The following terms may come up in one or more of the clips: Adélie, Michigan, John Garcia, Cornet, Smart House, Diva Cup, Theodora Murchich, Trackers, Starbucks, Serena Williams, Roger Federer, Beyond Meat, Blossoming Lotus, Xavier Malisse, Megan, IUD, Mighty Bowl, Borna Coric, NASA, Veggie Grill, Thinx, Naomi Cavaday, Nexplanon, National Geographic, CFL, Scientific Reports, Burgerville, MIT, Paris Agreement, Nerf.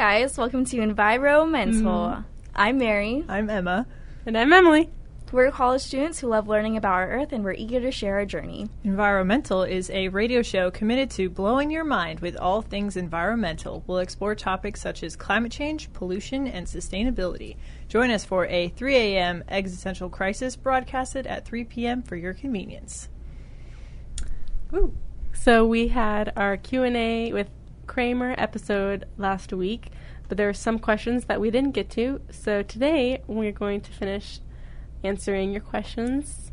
guys, welcome to Enviro Men's Hole. I'm Mary. I'm Emma. And I'm Emily. We're college students who love learning about our Earth, and we're eager to share our journey. Environmental is a radio show committed to blowing your mind with all things environmental. We'll explore topics such as climate change, pollution, and sustainability. Join us for a 3 a.m. existential crisis broadcasted at 3 p.m. for your convenience. Ooh. So we had our Q&A with Kramer episode last week, but there are some questions that we didn't get to, so today we're going to finish answering your questions.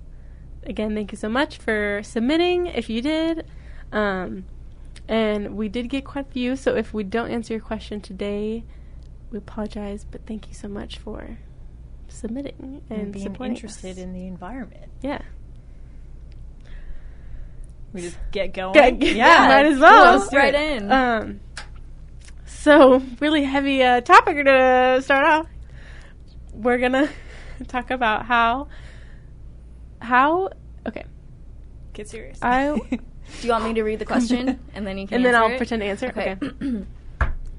Again, thank you so much for submitting, if you did. And we did get quite a few, so if we don't answer your question today, we apologize, but thank you so much for submitting and being interested in the environment. Yeah. We just get going. Yeah, might as well. Let's right in. So, really heavy topic to start off. We're going to talk about how, okay. Get serious. Do you want me to read the question and then you can answer it? And then I'll pretend to answer it. Okay.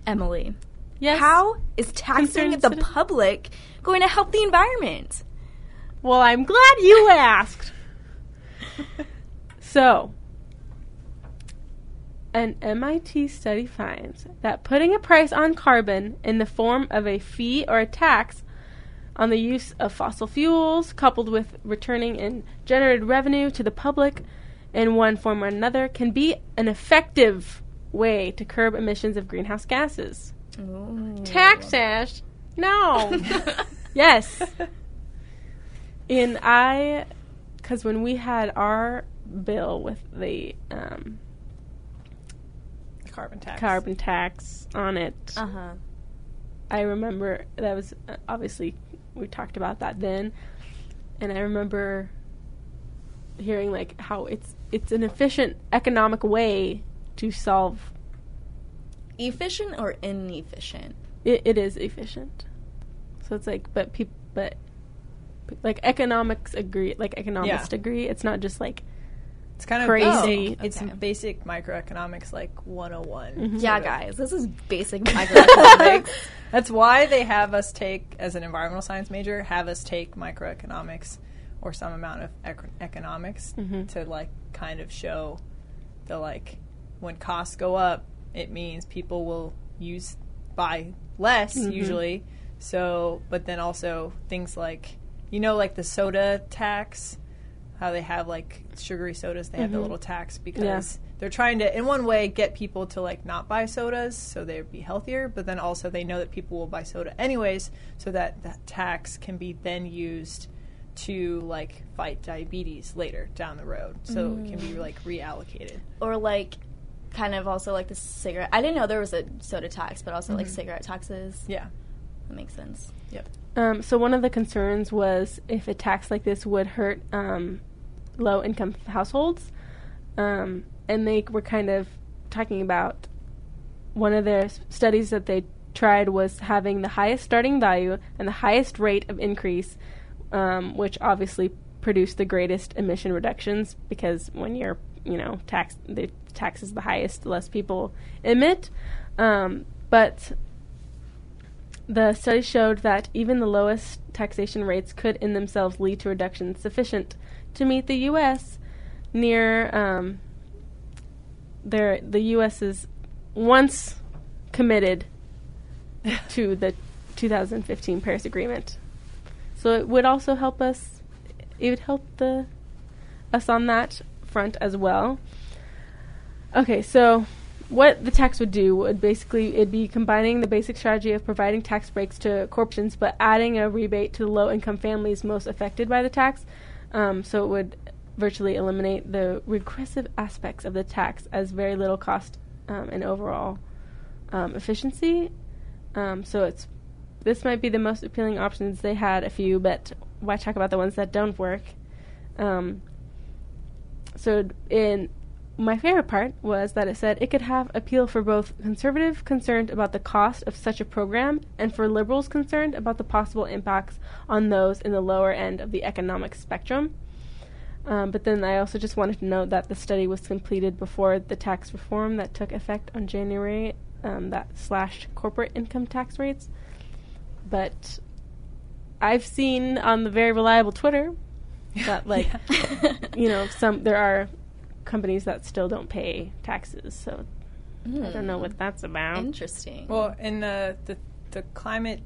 Emily. Yes? How is taxing the public going to help the environment? Well, I'm glad you asked. So, an MIT study finds that putting a price on carbon in the form of a fee or a tax on the use of fossil fuels, coupled with returning in generated revenue to the public in one form or another, can be an effective way to curb emissions of greenhouse gases. Ooh. Tax Ash? No. Yes. Because when we had our bill with the carbon tax on it. Uh-huh. I remember that was obviously we talked about that then, and I remember hearing like how it's an efficient economic way to solve. Efficient or inefficient? It is efficient. So it's like, but like economics agree, like economists agree. It's not just like. It's kind of crazy. Oh, it's basic microeconomics, like 101. Mm-hmm. Yeah, guys, this is basic microeconomics. That's why they have us take, as an environmental science major, microeconomics or some amount of economics to like kind of show the like when costs go up, it means people will buy less usually. So, but then also things like like the soda tax. How they have, like, sugary sodas, they have the little tax because they're trying to, in one way, get people to, like, not buy sodas so they'd be healthier. But then also they know that people will buy soda anyways, so that tax can be then used to, like, fight diabetes later down the road. So it can be, like, reallocated. Or, like, kind of also, like, the cigarette. I didn't know there was a soda tax, but also, like, cigarette taxes. Yeah. That makes sense. Yep. So one of the concerns was if a tax like this would hurt low-income households, and they were kind of talking about one of their studies that they tried was having the highest starting value and the highest rate of increase, which obviously produced the greatest emission reductions because when you're, taxed, the tax is the highest, the less people emit. But the study showed that even the lowest taxation rates could in themselves lead to reductions sufficient to meet the U.S. near the U.S.'s once committed to the 2015 Paris Agreement. So it would also help us. It would help us on that front as well. Okay, so what the tax would do would basically it'd be combining the basic strategy of providing tax breaks to corporations, but adding a rebate to the low-income families most affected by the tax. So it would virtually eliminate the regressive aspects of the tax as very little cost and overall efficiency. So this might be the most appealing options. They had a few, but why talk about the ones that don't work? My favorite part was that it said it could have appeal for both conservatives concerned about the cost of such a program and for liberals concerned about the possible impacts on those in the lower end of the economic spectrum. But then I also just wanted to note that the study was completed before the tax reform that took effect on January that slashed corporate income tax rates. But I've seen on the very reliable Twitter that, like, you know, there are companies that still don't pay taxes. So I don't know what that's about. Interesting. Well, in the carbon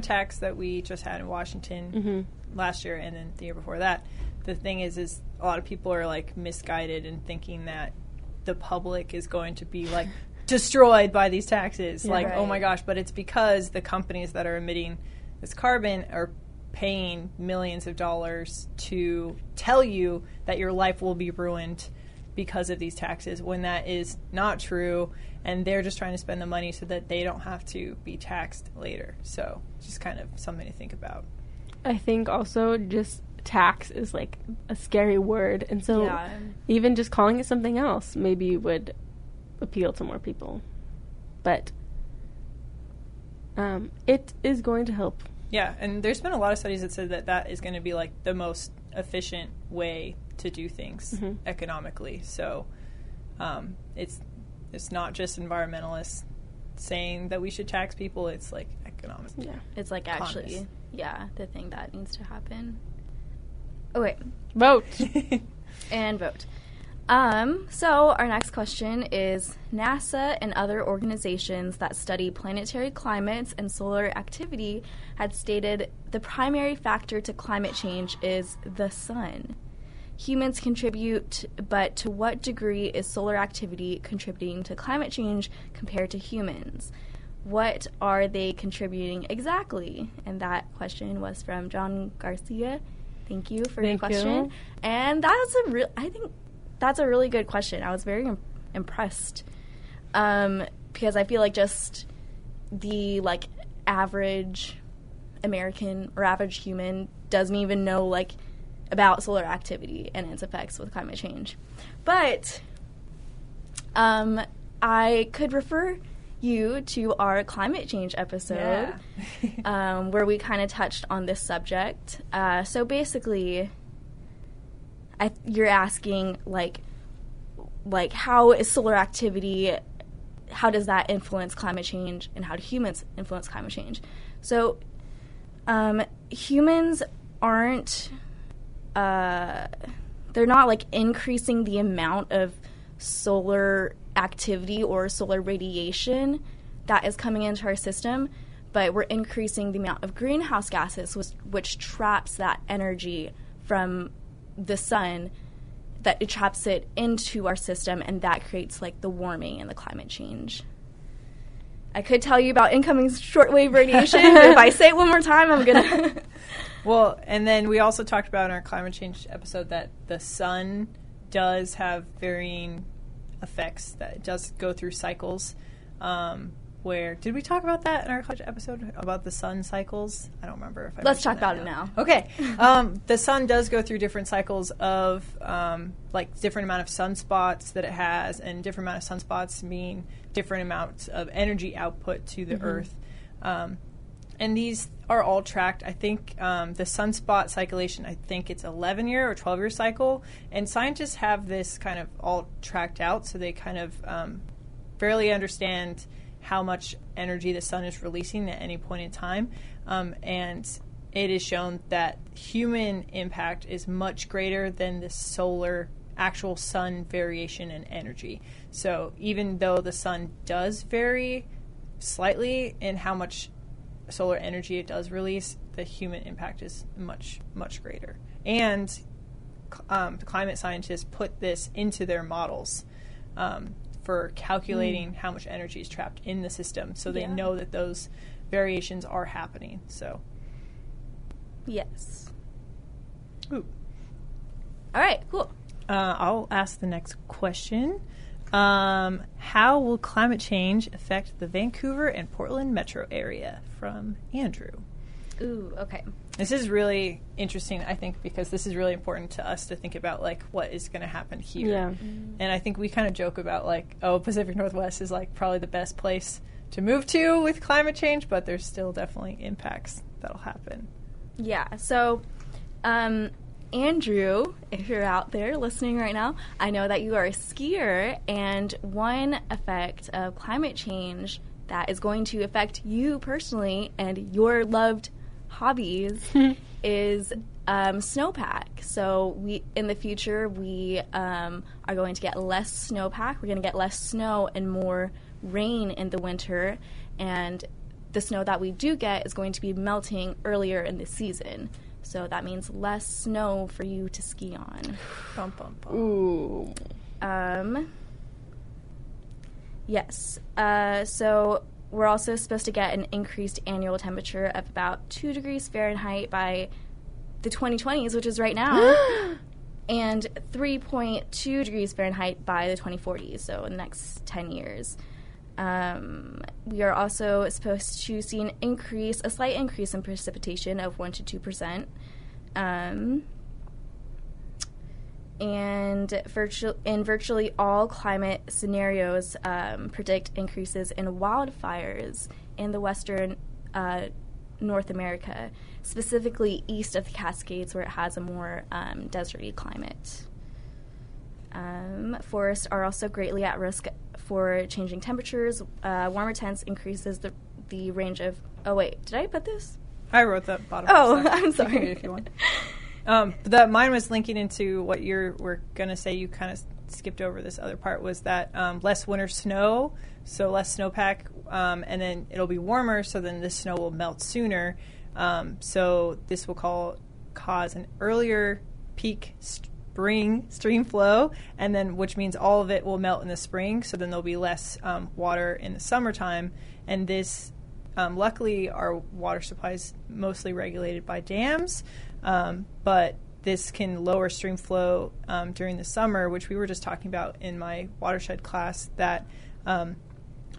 tax that we just had in Washington last year and then the year before that, the thing is a lot of people are, like, misguided in thinking that the public is going to be, like, destroyed by these taxes. Yeah, like, right. Oh, my gosh. But it's because the companies that are emitting this carbon are paying millions of dollars to tell you that your life will be ruined because of these taxes, when that is not true, and they're just trying to spend the money so that they don't have to be taxed later. So just kind of something to think about. I think also just tax is, like, a scary word, and so even just calling it something else maybe would appeal to more people. But it is going to help. Yeah, and there's been a lot of studies that said that that is going to be, like, the most efficient way to do things economically. So it's not just environmentalists saying that we should tax people. It's, like, economic. Yeah, it's, like, actually, the thing that needs to happen. Oh, wait. Vote. And vote. So our next question is, NASA and other organizations that study planetary climates and solar activity had stated the primary factor to climate change is the sun. Humans contribute, but to what degree is solar activity contributing to climate change compared to humans? What are they contributing exactly? And that question was from John Garcia. Thank you for your question. And that's a real, I think that's a really good question. I was very impressed because I feel like just the, like, average American or average human doesn't even know, like, about solar activity and its effects with climate change. But I could refer you to our climate change episode where we kind of touched on this subject. So basically, you're asking, like how is solar activity, how does that influence climate change, and how do humans influence climate change? So humans aren't, they're not, like, increasing the amount of solar activity or solar radiation that is coming into our system, but we're increasing the amount of greenhouse gases, which traps that energy from the sun, that it traps it into our system, and that creates, like, the warming and the climate change. I could tell you about incoming shortwave radiation, but if I say it one more time, I'm gonna. Well, and then we also talked about in our climate change episode that the sun does have varying effects, that it does go through cycles. Where did we talk about that in our episode about the sun cycles? I don't remember. If I Let's talk about it now. Okay. The sun does go through different cycles of like different amount of sunspots that it has, and different amount of sunspots mean different amounts of energy output to the earth. And these are all tracked. I think the sunspot cyclation, I think it's 11-year or 12-year cycle. And scientists have this kind of all tracked out, so they kind of fairly understand how much energy the sun is releasing at any point in time. And it is shown that human impact is much greater than the solar, actual sun variation in energy. So even though the sun does vary slightly in how much solar energy it does release, the human impact is much, much greater. And climate scientists put this into their models for calculating how much energy is trapped in the system, so they know that those variations are happening. So yes. Ooh. All right, cool. I'll ask the next question. How will climate change affect the Vancouver and Portland metro area? From Andrew. Ooh, okay. This is really interesting, I think, because this is really important to us to think about, like, what is going to happen here. Yeah. And I think we kind of joke about, like, oh, Pacific Northwest is, like, probably the best place to move to with climate change, but there's still definitely impacts that'll happen. Yeah, so Andrew, if you're out there listening right now, I know that you are a skier, and one effect of climate change that is going to affect you personally and your loved hobbies is snowpack. So in the future we are going to get less snowpack. We're going to get less snow and more rain in the winter, and the snow that we do get is going to be melting earlier in the season. So that means less snow for you to ski on. Bum, bum, bum. Ooh. Yes. So we're also supposed to get an increased annual temperature of about 2 degrees Fahrenheit by the 2020s, which is right now, and 3.2 degrees Fahrenheit by the 2040s, so in the next 10 years. We are also supposed to see a slight increase in precipitation of 1% to 2%. And virtually all climate scenarios predict increases in wildfires in the western North America, specifically east of the Cascades, where it has a more deserty climate. Forests are also greatly at risk for changing temperatures. Warmer temps increases the range of... Oh, wait. Did I put this? I wrote that bottom. Oh, I'm sorry. You can read if you want. Mine was linking into what you were going to say. You kind of skipped over this other part, was that less winter snow, so less snowpack, and then it'll be warmer, so then the snow will melt sooner. So this will cause an earlier peak stream flow, and then which means all of it will melt in the spring, so then there'll be less water in the summertime. And this, luckily, our water supply is mostly regulated by dams, but this can lower stream flow during the summer, which we were just talking about in my watershed class, that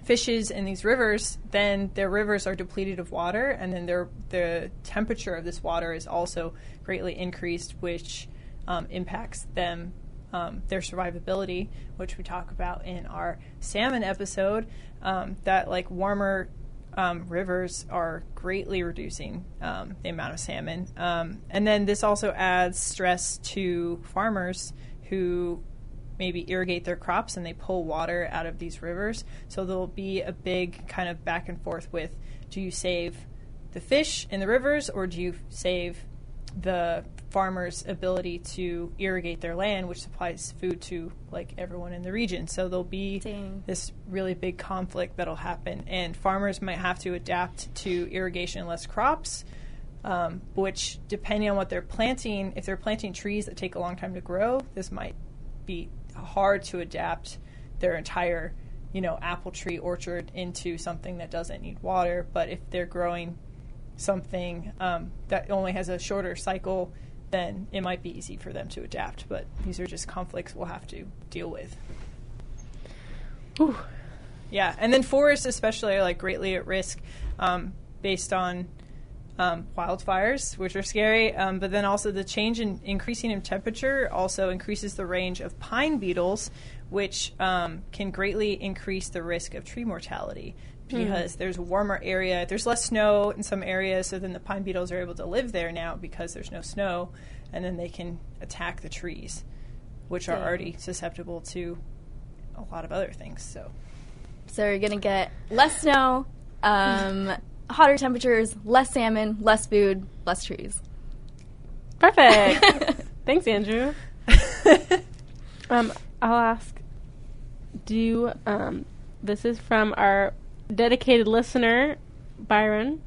fishes in these rivers, then their rivers are depleted of water, and then the temperature of this water is also greatly increased, which impacts them, their survivability, which we talk about in our salmon episode, that like warmer rivers are greatly reducing the amount of salmon. And then this also adds stress to farmers who maybe irrigate their crops and they pull water out of these rivers. So there'll be a big kind of back and forth with, do you save the fish in the rivers, or do you save the farmers' ability to irrigate their land, which supplies food to like everyone in the region. So there'll be this really big conflict that'll happen, and farmers might have to adapt to irrigation and less crops, which depending on what they're planting, if they're planting trees that take a long time to grow, this might be hard to adapt their entire, apple tree orchard into something that doesn't need water. But if they're growing something that only has a shorter cycle, then it might be easy for them to adapt. But these are just conflicts we'll have to deal with. Ooh. Yeah, and then forests especially are like greatly at risk based on wildfires, which are scary, but then also the change in increasing in temperature also increases the range of pine beetles, which can greatly increase the risk of tree mortality. Because there's a warmer area, there's less snow in some areas, so then the pine beetles are able to live there now because there's no snow, and then they can attack the trees, which are already susceptible to a lot of other things. So you're going to get less snow, hotter temperatures, less salmon, less food, less trees. Perfect. Thanks, Andrew. I'll ask, this is from our dedicated listener, Byron.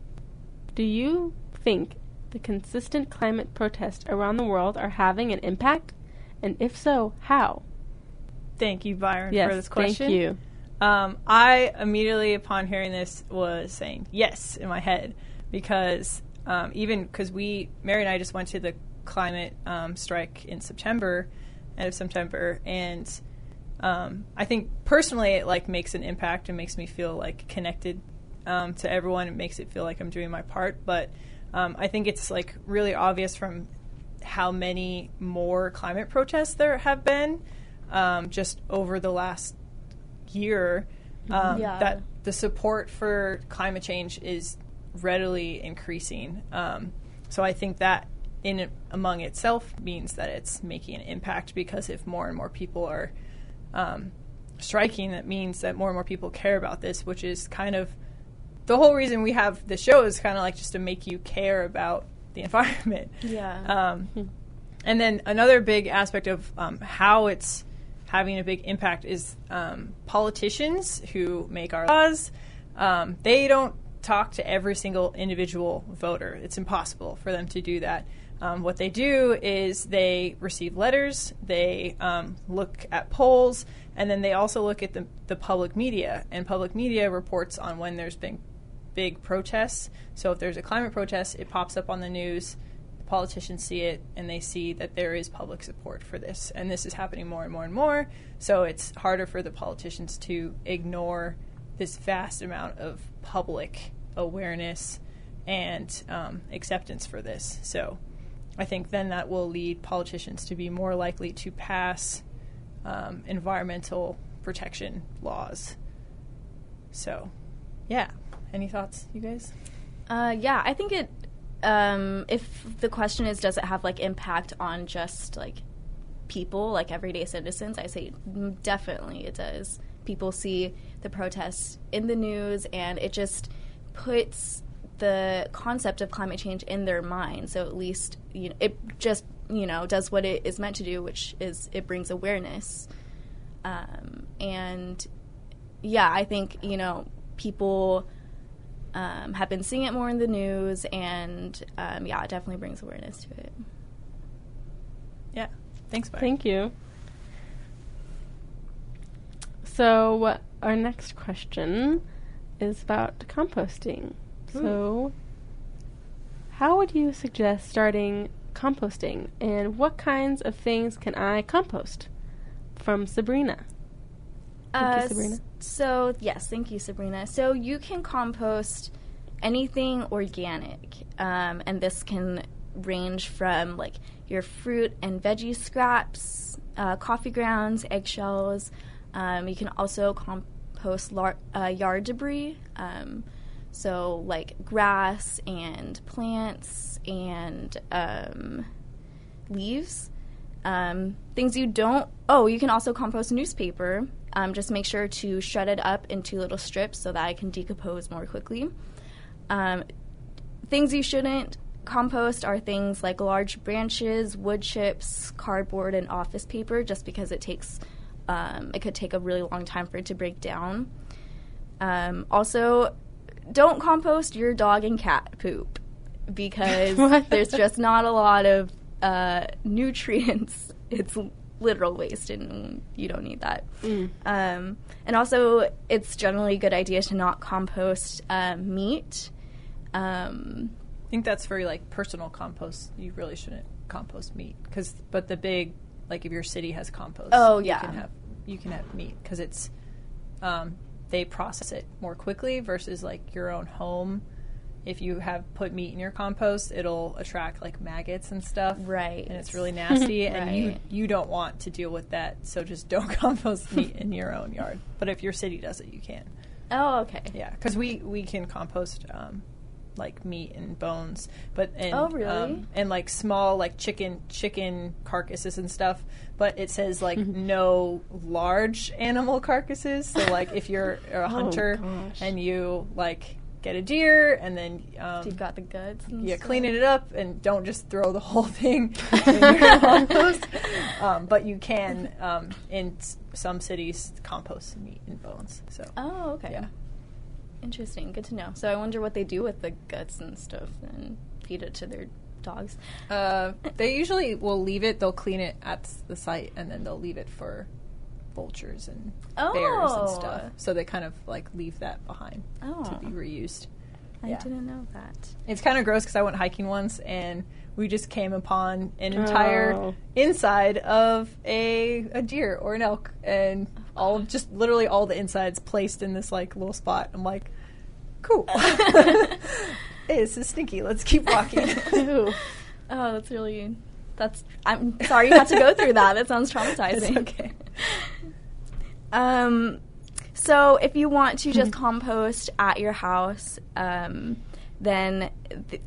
Do you think the consistent climate protests around the world are having an impact? And if so, how? Thank you, Byron, for this question. Thank you. I immediately upon hearing this was saying yes in my head, because Mary and I just went to the climate strike in September, end of September, and I think personally it like makes an impact and makes me feel like connected to everyone. It makes it feel like I'm doing my part, but I think it's like really obvious from how many more climate protests there have been just over the last year that the support for climate change is readily increasing. So I think that in among itself means that it's making an impact, because if more and more people are striking, that means that more and more people care about this, which is kind of the whole reason we have the show, is kind of like just to make you care about the environment. Yeah. And then another big aspect of how it's having a big impact is politicians who make our laws. They don't talk to every single individual voter. It's impossible for them to do that. What they do is they receive letters, they look at polls, and then they also look at the public media. And public media reports on when there's been big protests. So if there's a climate protest, it pops up on the news. The politicians see it, and they see that there is public support for this. And this is happening more and more and more. So it's harder for the politicians to ignore this vast amount of public awareness and acceptance for this. So I think then that will lead politicians to be more likely to pass environmental protection laws. So, yeah. Any thoughts, you guys? Yeah, I think it, if the question is, does it have, like, impact on just, like, people, like, everyday citizens, I say definitely it does. People see the protests in the news, and it just puts the concept of climate change in their mind. So at least, you know, it just, you know, does what it is meant to do, which is it brings awareness. And yeah, I think, you know, people have been seeing it more in the news, and yeah, it definitely brings awareness to it. Yeah. Thanks, Mike. Thank you. So our next question is about composting. Ooh. So how would you suggest starting composting, and what kinds of things can I compost? From Sabrina. Thank you, Sabrina. So, yes, thank you, Sabrina. So you can compost anything organic, and this can range from, like, your fruit and veggie scraps, coffee grounds, eggshells. You can also compost yard debris, so like grass and plants and leaves, things you don't. Oh, you can also compost newspaper. Just make sure to shred it up into little strips so that it can decompose more quickly. Things you shouldn't compost are things like large branches, wood chips, cardboard, and office paper, just because it takes. It could take a really long time for it to break down. Also, don't compost your dog and cat poop, because there's just not a lot of nutrients. It's literal waste, and you don't need that. Mm. And also, it's generally a good idea to not compost meat. I think that's for, like, personal compost. You really shouldn't compost meat, but the big, like, if your city has compost, oh, yeah. you can have meat, because it's they process it more quickly versus, like, your own home. If you have put meat in your compost, it'll attract, like, maggots and stuff. Right. And it's really nasty, right. And you don't want to deal with that, so just don't compost meat in your own yard. But if your city does it, you can. Oh, okay. Yeah, because we can compost, like, meat and bones, oh, really? And, like, small, like, chicken carcasses and stuff, but it says, like, no large animal carcasses. So, like, if you're a hunter, and you, like, get a deer, and then you got the guts and stuff. Clean it up, and don't just throw the whole thing in your compost. But you can, in some cities, compost meat and bones. So. Oh, okay. Yeah. Interesting. Good to know. So I wonder what they do with the guts and stuff, and feed it to their dogs. They usually will leave it. They'll clean it at the site, and then they'll leave it for vultures and bears and stuff. So they kind of, like, leave that behind to be reused. I didn't know that. It's kind of gross, because I went hiking once, and we just came upon an entire inside of a deer or an elk, and all the insides placed in this, like, little spot. I'm like, cool. Hey, this is stinky. Let's keep walking. Ew. Oh, I'm sorry you had to go through that. That sounds traumatizing. It's okay. So if you want to just compost at your house, then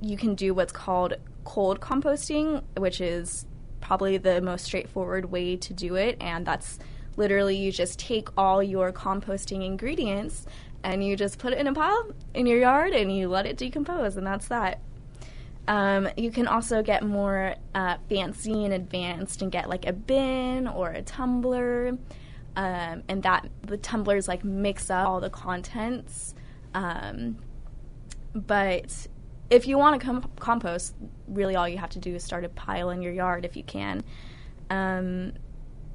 you can do what's called cold composting, which is probably the most straightforward way to do it. And that's literally you just take all your composting ingredients and you just put it in a pile in your yard and you let it decompose, and that's that. You can also get more fancy and advanced and get like a bin or a tumbler, and that the tumblers like mix up all the contents. But if you want to compost, really all you have to do is start a pile in your yard if you can.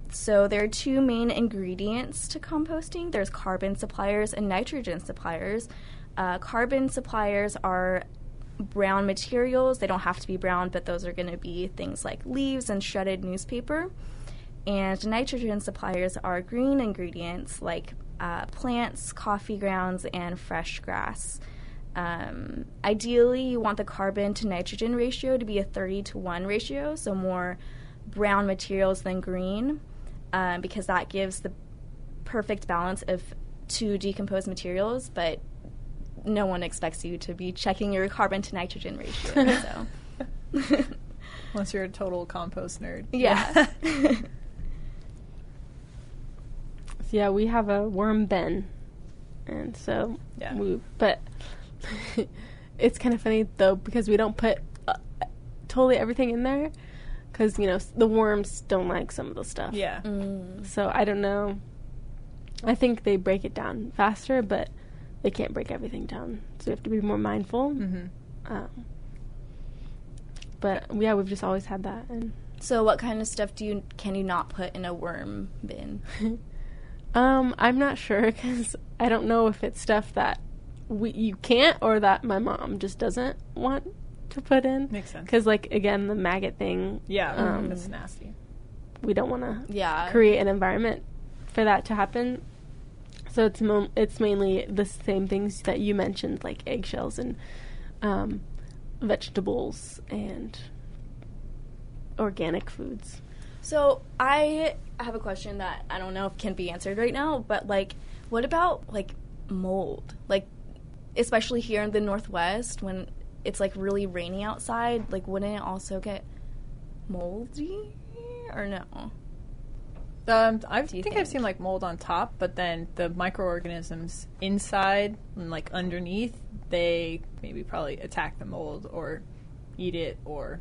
So there are two main ingredients to composting. There's carbon suppliers and nitrogen suppliers. Carbon suppliers are brown materials. They don't have to be brown, but those are going to be things like leaves and shredded newspaper. And nitrogen suppliers are green ingredients like plants, coffee grounds, and fresh grass. Ideally, you want the carbon to nitrogen ratio to be a 30-to-1 ratio, so more brown materials than green, because that gives the perfect balance of two decomposed materials, but no one expects you to be checking your carbon to nitrogen ratio. So. Unless you're a total compost nerd. Yeah. Yeah, we have a worm bin. And so, yeah. But it's kind of funny, though, because we don't put totally everything in there. Because, you know, the worms don't like some of the stuff. Yeah. So, I don't know. I think they break it down faster, but they can't break everything down, so we have to be more mindful. Mm-hmm. But yeah, we've just always had that. And so, what kind of stuff can you not put in a worm bin? I'm not sure, because I don't know if it's stuff that you can't or that my mom just doesn't want to put in. Makes sense. Because, like, again, the maggot thing. Yeah, that's nasty. We don't want to create an environment for that to happen. So it's mainly the same things that you mentioned, like eggshells and vegetables and organic foods. So I have a question that I don't know if can be answered right now, but, like, what about, like, mold? Like, especially here in the Northwest when it's, like, really rainy outside, like, wouldn't it also get moldy or no? I think I've seen, like, mold on top, but then the microorganisms inside and, like, underneath, they maybe probably attack the mold or eat it, or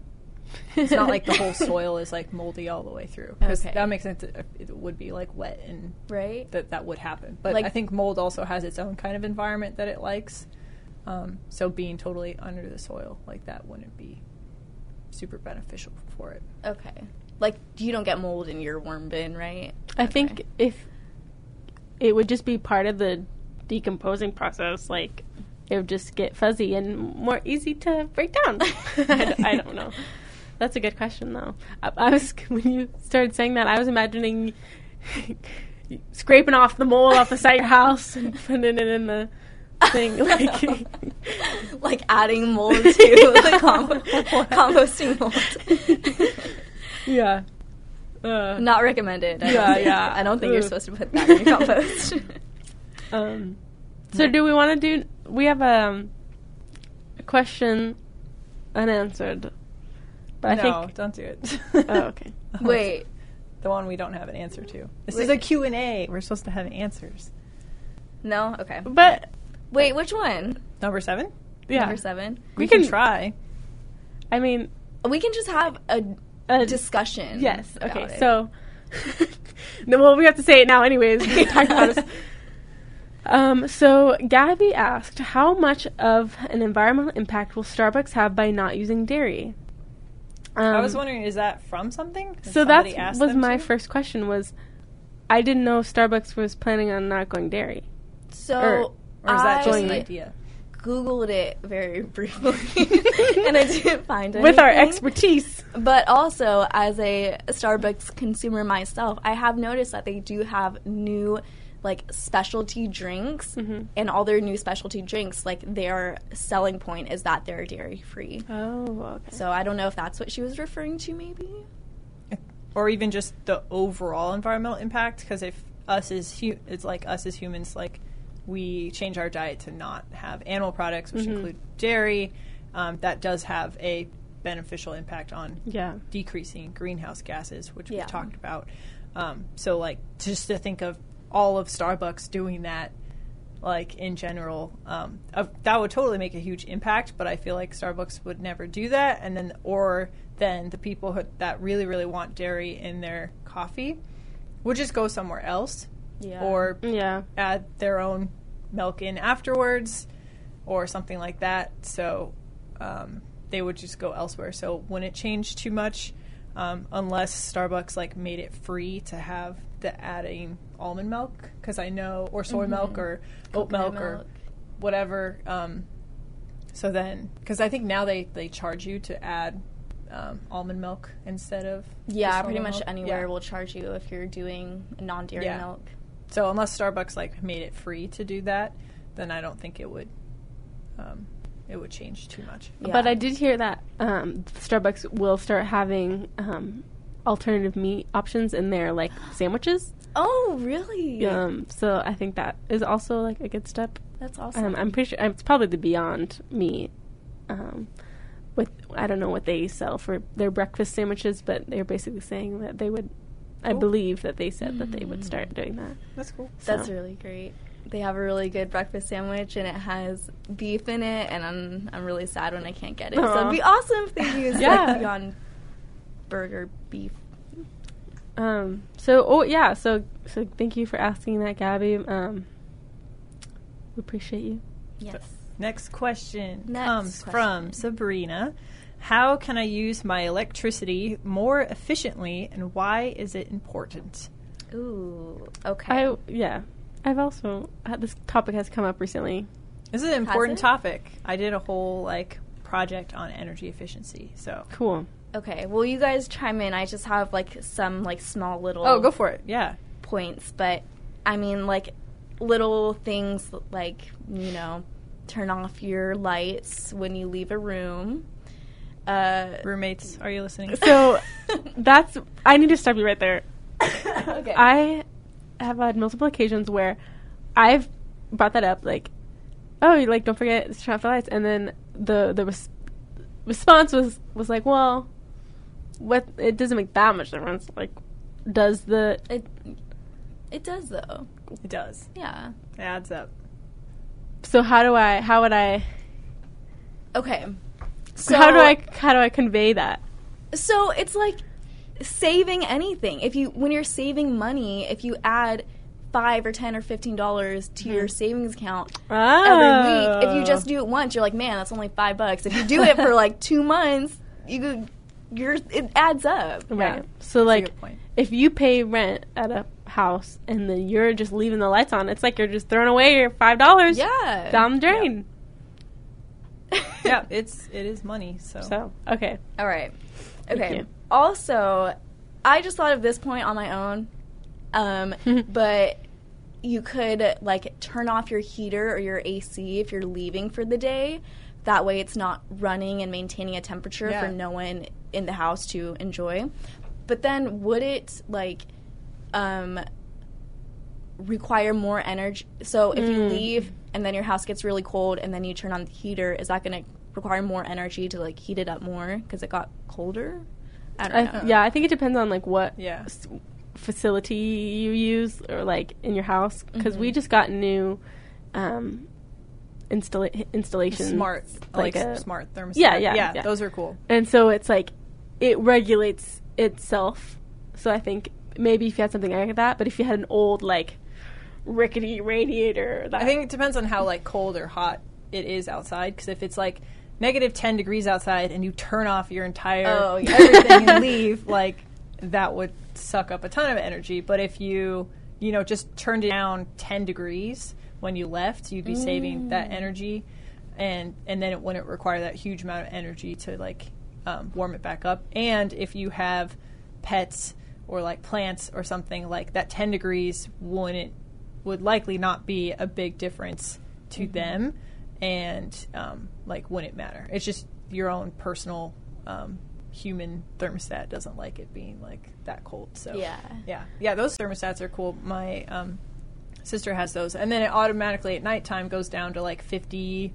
it's not like the whole soil is, like, moldy all the way through. Because that makes sense. It would be, like, wet and right? that would happen. But, like, I think mold also has its own kind of environment that it likes. So being totally under the soil like that wouldn't be super beneficial for it. Okay. Like, you don't get mold in your worm bin, right? I think if it would just be part of the decomposing process, like, it would just get fuzzy and more easy to break down. I don't know. That's a good question, though. I was, when you started saying that, I was imagining scraping off the mold off the side of your house and putting it in the thing, like, like adding mold to the composting mold. Yeah. Not recommended. I don't think you're supposed to put that in your compost. So do we want to do... We have a question unanswered. But no, don't do it. Oh, okay. Wait. The one we don't have an answer to. This is a Q&A. We're supposed to have answers. No? Okay. But... Wait, which one? Number 7? Yeah. Number 7. We can try. I mean... We can just have a discussion. Yes. Okay. So, no, well, we have to say it now, anyways. We talked about this. So, Gabby asked, "How much of an environmental impact will Starbucks have by not using dairy?" I was wondering, is that from something? So that was my first question. Was I didn't know Starbucks was planning on not going dairy. So, or is that just an idea? Googled it very briefly, and I didn't find anything. With our expertise. But also, as a Starbucks consumer myself, I have noticed that they do have new, like, specialty drinks, mm-hmm. and all their new specialty drinks, like, their selling point is that they're dairy-free. Oh, okay. So I don't know if that's what she was referring to, maybe. Or even just the overall environmental impact, because if us as humans, like, we change our diet to not have animal products, which include dairy, that does have a beneficial impact on decreasing greenhouse gases, which we've talked about. So, like, just to think of all of Starbucks doing that, like, in general, that would totally make a huge impact, but I feel like Starbucks would never do that. And then, or then the people who, that really, really want dairy in their coffee would just go somewhere else or add their own milk in afterwards or something like that. So they would just go elsewhere. So wouldn't change too much, unless Starbucks, like, made it free to have the adding almond milk, because I know, or soy milk or oat milk or whatever. So then, because I think now they charge you to add almond milk instead of pretty much milk. Anywhere will charge you if you're doing non-dairy milk. So unless Starbucks, like, made it free to do that, then I don't think it would change too much. Yeah. But I did hear that Starbucks will start having alternative meat options in their, like, sandwiches. Oh, really? So I think that is also, like, a good step. That's awesome. I'm pretty sure it's probably the Beyond Meat. With I don't know what they sell for their breakfast sandwiches, but they're basically saying that they would. Cool. I believe that they said that they would start doing that. That's cool. So. That's really great. They have a really good breakfast sandwich, and it has beef in it, and I'm really sad when I can't get it. Aww. So it'd be awesome if they used like, Beyond Burger beef. So thank you for asking that, Gabby. We appreciate you. Yes. So next question comes from Sabrina. How can I use my electricity more efficiently, and why is it important? Ooh. Okay. I've also had this topic has come up recently. This is an important topic. I did a whole, like, project on energy efficiency. So cool. Okay, well, you guys chime in. I just have, like, some, like, small little... Oh, go for it, yeah. ...points, but, I mean, like, little things like, you know, turn off your lights when you leave a room. Roommates, are you listening? So, that's... I need to stop you right there. Okay. I have had multiple occasions where I've brought that up, like, oh, like, don't forget to turn off the lights, and then the response was like, well... What it doesn't make that much difference. Like, does the it does though? It does. Yeah, it adds up. So how do I convey that? So it's like saving anything. If you when you're saving money, if you add $5 or $10 or $15 to your savings account every week, if you just do it once, you're like, man, that's only $5. If you do it for like 2 months, you could. It adds up. Right. Yeah. So, like, if you pay rent at a house and then you're just leaving the lights on, it's like you're just throwing away your $5 down the drain. Yeah, it is money. So, okay. All right. Okay. Also, I just thought of this point on my own, but you could, like, turn off your heater or your AC if you're leaving for the day. That way it's not running and maintaining a temperature for no one in the house to enjoy. But then would it, like, require more energy? So if you leave and then your house gets really cold and then you turn on the heater, is that going to require more energy to, like, heat it up more because it got colder? I don't know. Yeah, I think it depends on, like, what facility you use or, like, in your house. Because we just got new... installation smart, like a smart thermostat. Yeah, those are cool. And so it's like it regulates itself. So I think maybe if you had something like that, but if you had an old, like, rickety radiator, I think it depends on how, like, cold or hot it is outside. Because if it's like -10 degrees outside and you turn off your entire everything and leave, like, that would suck up a ton of energy. But if you know just turned it down 10 degrees. When you left, you'd be saving that energy, and then it wouldn't require that huge amount of energy to, like, warm it back up. And if you have pets or, like, plants or something, like, that 10 degrees would likely not be a big difference to them, and wouldn't matter. It's just your own personal human thermostat doesn't like it being, like, that cold. So yeah, those thermostats are cool. My sister has those. And then it automatically at nighttime goes down to like 50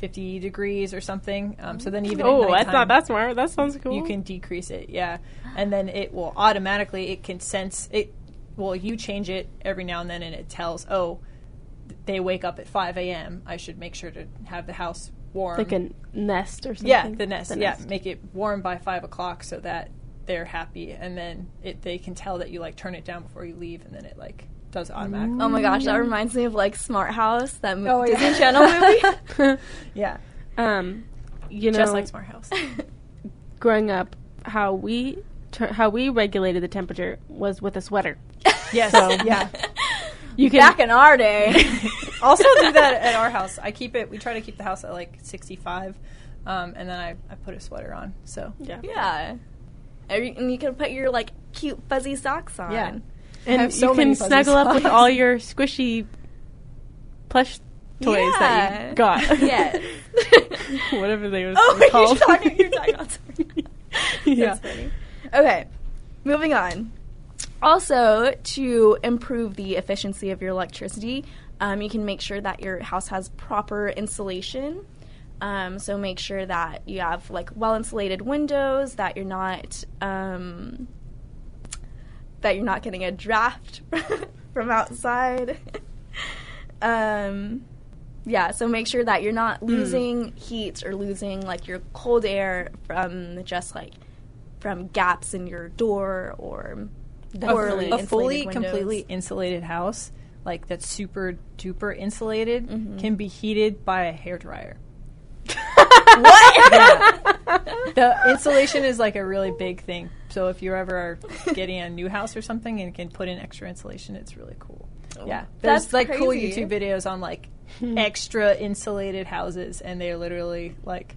degrees or something. So then even at nighttime, that's not that smart. That sounds cool. You can decrease it, yeah. And then it will automatically, it can sense it. Well, you change it every now and then, and it tells, oh, they wake up at 5 a.m. I should make sure to have the house warm. Like a nest or something? Yeah, the nest. Make it warm by 5 o'clock so that they're happy. And then they can tell that you, like, turn it down before you leave, and then it, like, does automatically. Oh, my gosh. That reminds me of, like, Smart House, that Disney Channel movie. Yeah. You know, just like Smart House. Growing up, how we regulated the temperature was with a sweater. Yes. So, yeah. You can, back in our day. Also do that at our house. We try to keep the house at like 65, and then I put a sweater on. So yeah. And you can put your like cute fuzzy socks on. Yeah. And so you can snuggle up with all your squishy plush toys that you got. Yes. Whatever they were called. Oh, you're talking about something. Yeah. That's funny. Okay, moving on. Also, to improve the efficiency of your electricity, you can make sure that your house has proper insulation. So make sure that you have, like, well-insulated windows, that you're not getting a draft from outside. So make sure that you're not losing heat or losing, like, your cold air from just, like, from gaps in your door or completely insulated house, like that's super duper insulated, can be heated by a hairdryer. What? Yeah. The insulation is like a really big thing. So if you ever are getting a new house or something and can put in extra insulation, it's really cool. Oh. Yeah. There's like crazy. Cool YouTube videos on like extra insulated houses, and they're literally like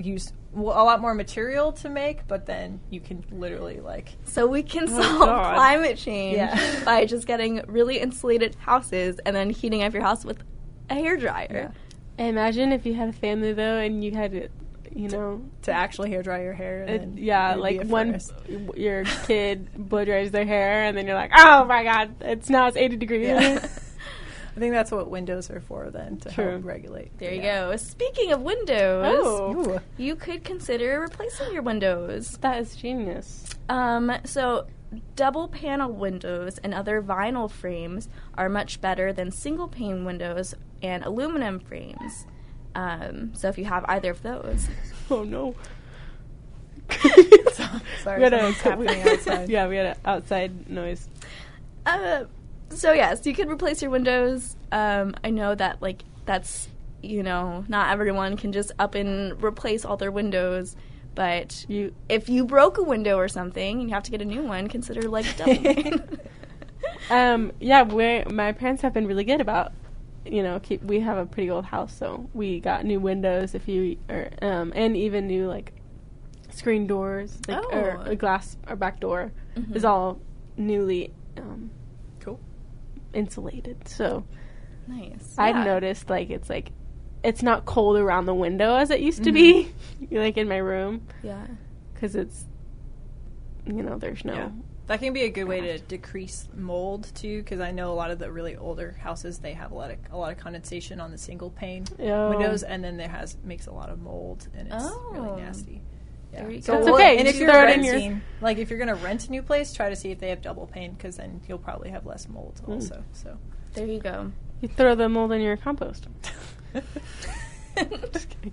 use a lot more material to make, but then you can literally like... So we can solve climate change by just getting really insulated houses and then heating up your house with a hairdryer. Yeah. Imagine if you had a family, though, and you had, to actually hairdryer your hair. And like your kid blow dries their hair, and then you're like, oh my God, it's 80 degrees. Yeah. I think that's what windows are for, then, to help regulate. There you go. Speaking of windows, you could consider replacing your windows. That is genius. So double panel windows and other vinyl frames are much better than single pane windows and aluminum frames. So if you have either of those. Oh, no. Sorry. We had outside. Yeah, we had an outside noise. So, yes, you could replace your windows. I know that, like, that's, not everyone can just up and replace all their windows. But if you broke a window or something and you have to get a new one, consider, like, doubling. My parents have been really good about, we have a pretty old house, so we got new windows and even new, like, screen doors, like, or a glass or back door is all newly insulated, so nice. I've noticed like it's not cold around the window as it used to be, like in my room. Yeah, because it's there's no. Yeah. That can be a good way to decrease mold too, because I know a lot of the really older houses they have a lot of condensation on the single pane windows, and then there makes a lot of mold, and it's really nasty. Yeah. So that's okay. And if you're if you're going to rent a new place, try to see if they have double pane, because then you'll probably have less mold also. So there you go. You throw the mold in your compost. Just kidding.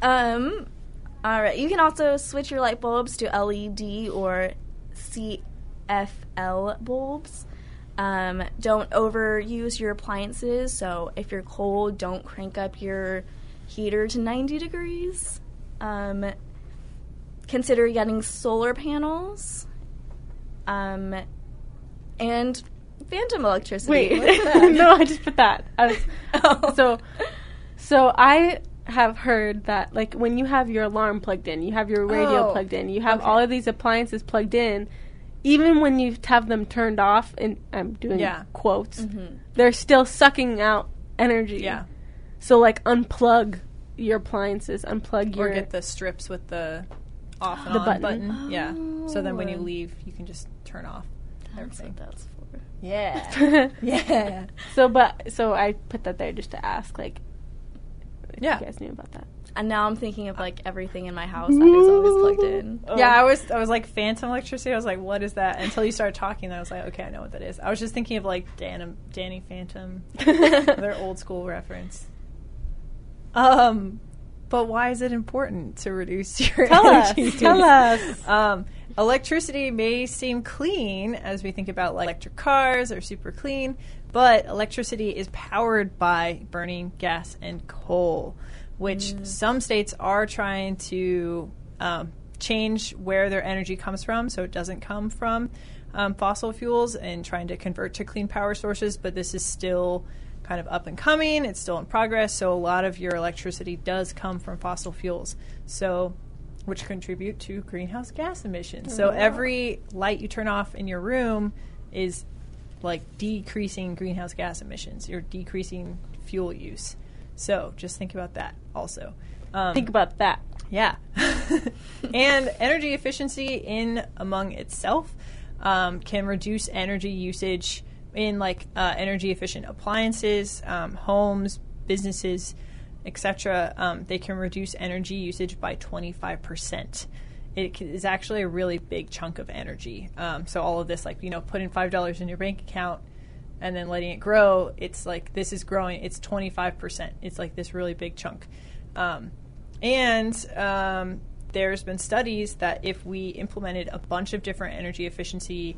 Yeah. All right. You can also switch your light bulbs to LED or CFL bulbs. Don't overuse your appliances. So if you're cold, don't crank up your heater to 90 degrees. Consider getting solar panels, and phantom electricity. Wait, no, I just put that. So I have heard that, like, when you have your alarm plugged in, you have your radio plugged in, you have all of these appliances plugged in, even when you have them turned off, and I'm doing quotes, they're still sucking out energy. Yeah. So, like, unplug your appliances, unplug your... Or get the strips with the off and on button. Yeah. So then when you leave, you can just turn off. That's what that's for. Yeah. Yeah. So I put that there just to ask, like, if you guys knew about that. And now I'm thinking of, like, everything in my house that is always plugged in. Oh. Yeah, I was like, phantom electricity. I was like, what is that? Until you started talking, then I was like, okay, I know what that is. I was just thinking of, like, Danny Phantom. Their old school reference. But why is it important to reduce your energy use? Tell us. Electricity may seem clean as we think about, like, electric cars are super clean, but electricity is powered by burning gas and coal, which some states are trying to change where their energy comes from, so it doesn't come from fossil fuels, and trying to convert to clean power sources. But this is still kind of up and coming. It's still in progress. So a lot of your electricity does come from fossil fuels, so which contribute to greenhouse gas emissions. Oh, so every light you turn off in your room is, like, decreasing greenhouse gas emissions. You're decreasing fuel use. So just think about that also. Think about that. Yeah. And energy efficiency in among itself can reduce energy usage in, like, energy efficient appliances, homes, businesses, etc. They can reduce energy usage by 25%. It is actually a really big chunk of energy. So all of this, like, you know, putting $5 in your bank account and then letting it grow, it's like, this is growing, it's 25%. It's like this really big chunk. There's been studies that if we implemented a bunch of different energy efficiency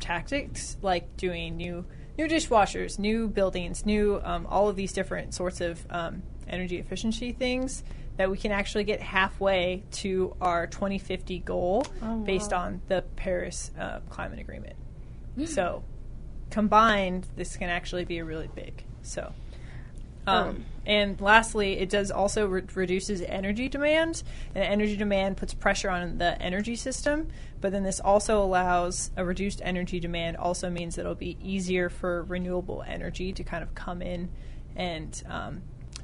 tactics, like doing new dishwashers, new buildings, new all of these different sorts of energy efficiency things, that we can actually get halfway to our 2050 goal based on the Paris Climate Agreement. So combined, this can actually be really big. So, and lastly, it does also reduces energy demand, and energy demand puts pressure on the energy system. But then this also allows a reduced energy demand. Also means that it'll be easier for renewable energy to kind of come in and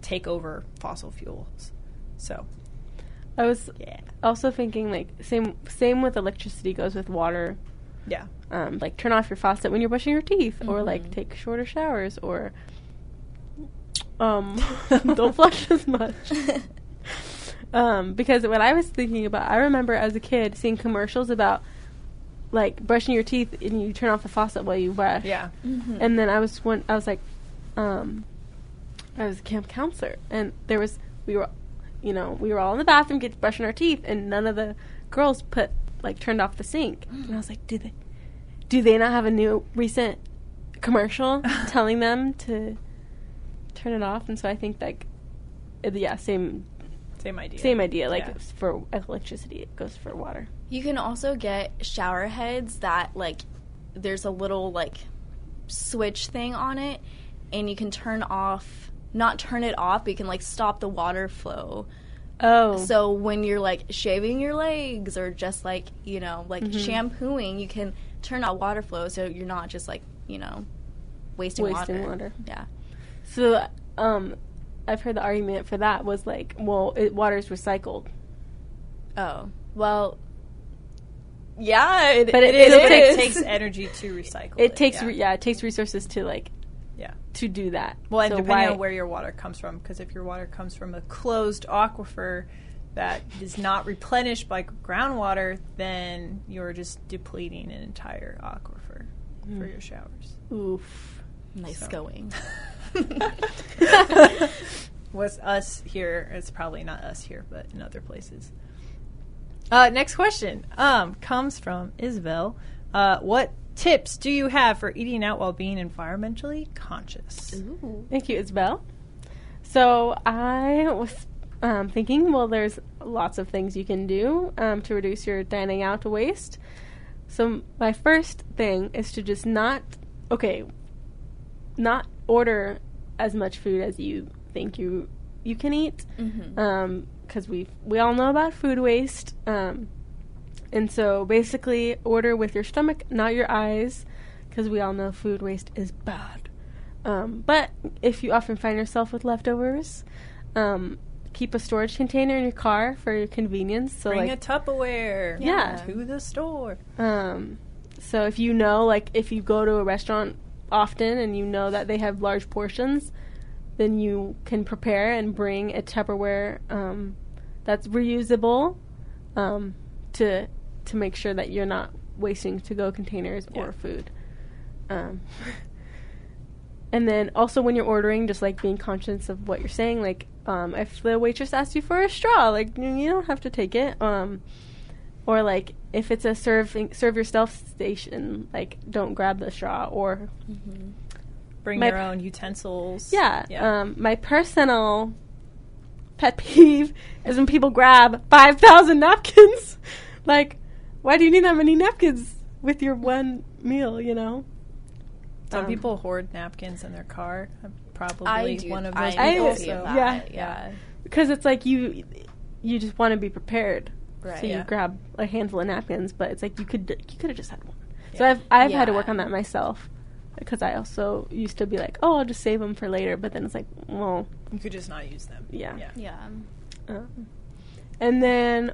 take over fossil fuels. So, I was also thinking, like, same with electricity goes with water. Yeah. Like, turn off your faucet when you're brushing your teeth, or, like, take shorter showers, or don't flush as much. Because what I was thinking about, I remember as a kid seeing commercials about, like, brushing your teeth and you turn off the faucet while you brush. Yeah. Mm-hmm. And then I was a camp counselor, and we were all in the bathroom brushing our teeth, and none of the girls turned off the sink. And I was like, do they not have a new recent commercial telling them to turn it off? And so I think, like, same idea. Like, for electricity, it goes for water. You can also get shower heads that, like, there's a little, like, switch thing on it, and you can not turn it off, but you can, like, stop the water flow. Oh. So when you're, like, shaving your legs or just, like, you know, like, shampooing, you can turn out water flow, so you're not just, like, you know, wasting water. Yeah. So I've heard the argument for that was, like, well, water's recycled. Oh. Well, yeah. It takes energy to recycle it. It takes resources to, like, to do that. Well, and so depending on where your water comes from, because if your water comes from a closed aquifer that is not replenished by groundwater, then you're just depleting an entire aquifer for your showers. Oof. Nice going. What's us here? It's probably not us here, but in other places. Next question comes from Isabel. What tips do you have for eating out while being environmentally conscious? Ooh. Thank you, Isabel. So I was thinking, well, there's lots of things you can do to reduce your dining out waste. So my first thing is to just not order as much food as you think you can eat, because we all know about food waste. And so basically order with your stomach, not your eyes, because we all know food waste is bad. But if you often find yourself with leftovers, keep a storage container in your car for your convenience. So bring a Tupperware to the store. So if you know, like, if you go to a restaurant often and you know that they have large portions, then you can prepare and bring a Tupperware that's reusable to make sure that you're not wasting to-go containers or food. And then also when you're ordering, just, like, being conscious of what you're saying. Like, if the waitress asks you for a straw, like, you don't have to take it. Or, like, if it's a serve yourself station, like, don't grab the straw. Or bring your own utensils. Yeah. My personal pet peeve is when people grab 5,000 napkins. Like, why do you need that many napkins with your one meal, you know? Some people hoard napkins in their car. I'm probably one of those people. Yeah. Because it's like you just want to be prepared. Right. So you grab a handful of napkins, but it's like you could have just had one. Yeah. So I've had to work on that myself, because I also used to be like, oh, I'll just save them for later. But then it's like, well, you could just not use them. Yeah. And then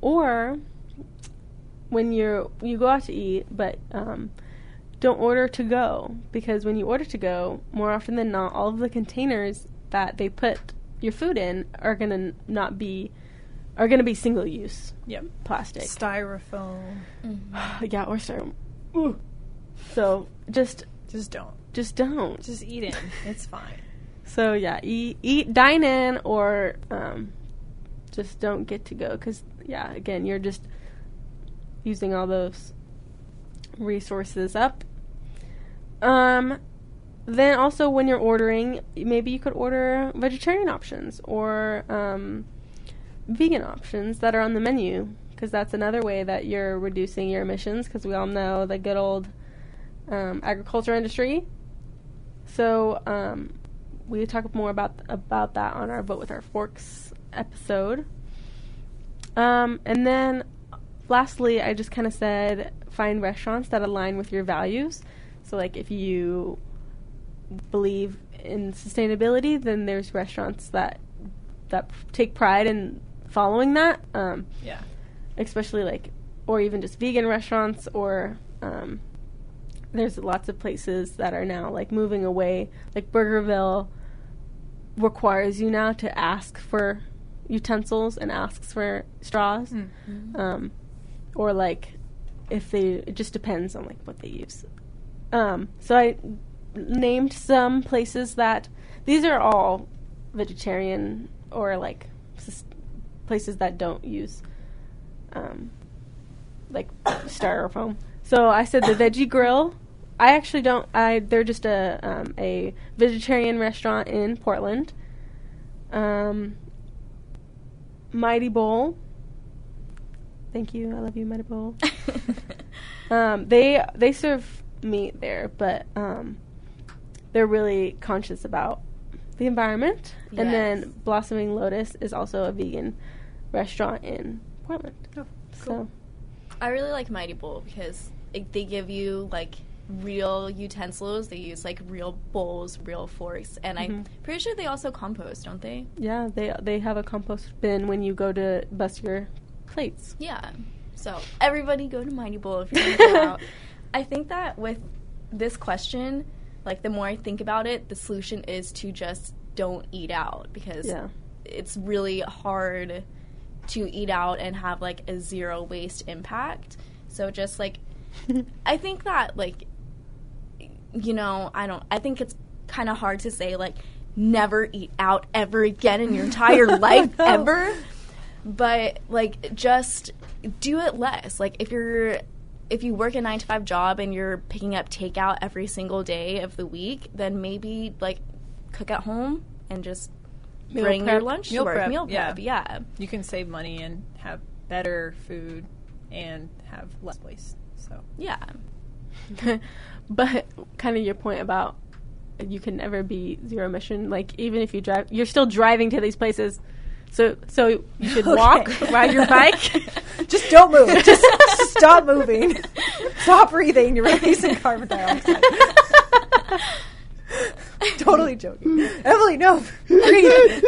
or when you go out to eat, but don't order to go, because when you order to go, more often than not, all of the containers that they put your food in are going to be single-use plastic. Styrofoam. Yeah, or styrofoam. Ooh. So, Just don't. Just eat in. It's fine. So, yeah, eat, dine in, or just don't get to go. Because, yeah, again, you're just using all those resources up. Then also when you're ordering, maybe you could order vegetarian options or vegan options that are on the menu, because that's another way that you're reducing your emissions, because we all know the good old agriculture industry. So we talk more about that on our Vote With Our Forks episode. And then lastly, I just kind of said find restaurants that align with your values. So, like, if you believe in sustainability, then there's restaurants that take pride in following that. Especially, like, or even just vegan restaurants, or there's lots of places that are now, like, moving away. Like, Burgerville requires you now to ask for utensils and asks for straws. Or, like, it just depends on, like, what they use. So I named some places that, these are all vegetarian or, like, places that don't use, like, styrofoam. So I said the Veggie Grill. I actually don't, they're just a vegetarian restaurant in Portland. Mighty Bowl. Thank you. I love you, Mighty Bowl. They serve meat there, but they're really conscious about the environment. Yes. And then Blossoming Lotus is also a vegan restaurant in Portland. Oh, cool. So I really like Mighty Bowl because they give you, like, real utensils. They use, like, real bowls, real forks, and I'm pretty sure they also compost, don't they? Yeah, they have a compost bin when you go to bust your plates. Yeah. So everybody go to Mighty Bowl if you're going to go out. I think that with this question, like, the more I think about it, the solution is to just don't eat out, because it's really hard to eat out and have, like, a zero waste impact. So just, like, I think that, like, you know, I think it's kind of hard to say, like, never eat out ever again in your entire life ever. But, like, just do it less. Like, if you work a 9-to-5 job and you're picking up takeout every single day of the week, then maybe, like, cook at home and just bring your lunch to work. Meal prep, yeah. You can save money and have better food and have less waste. So yeah. But kind of your point about you can never be zero emission. Like, even if you drive, you're still driving to these places. So you should walk, ride your bike. Just don't move. Just stop moving. Stop breathing. You're releasing carbon dioxide. Totally joking. Emily, no. Breathe.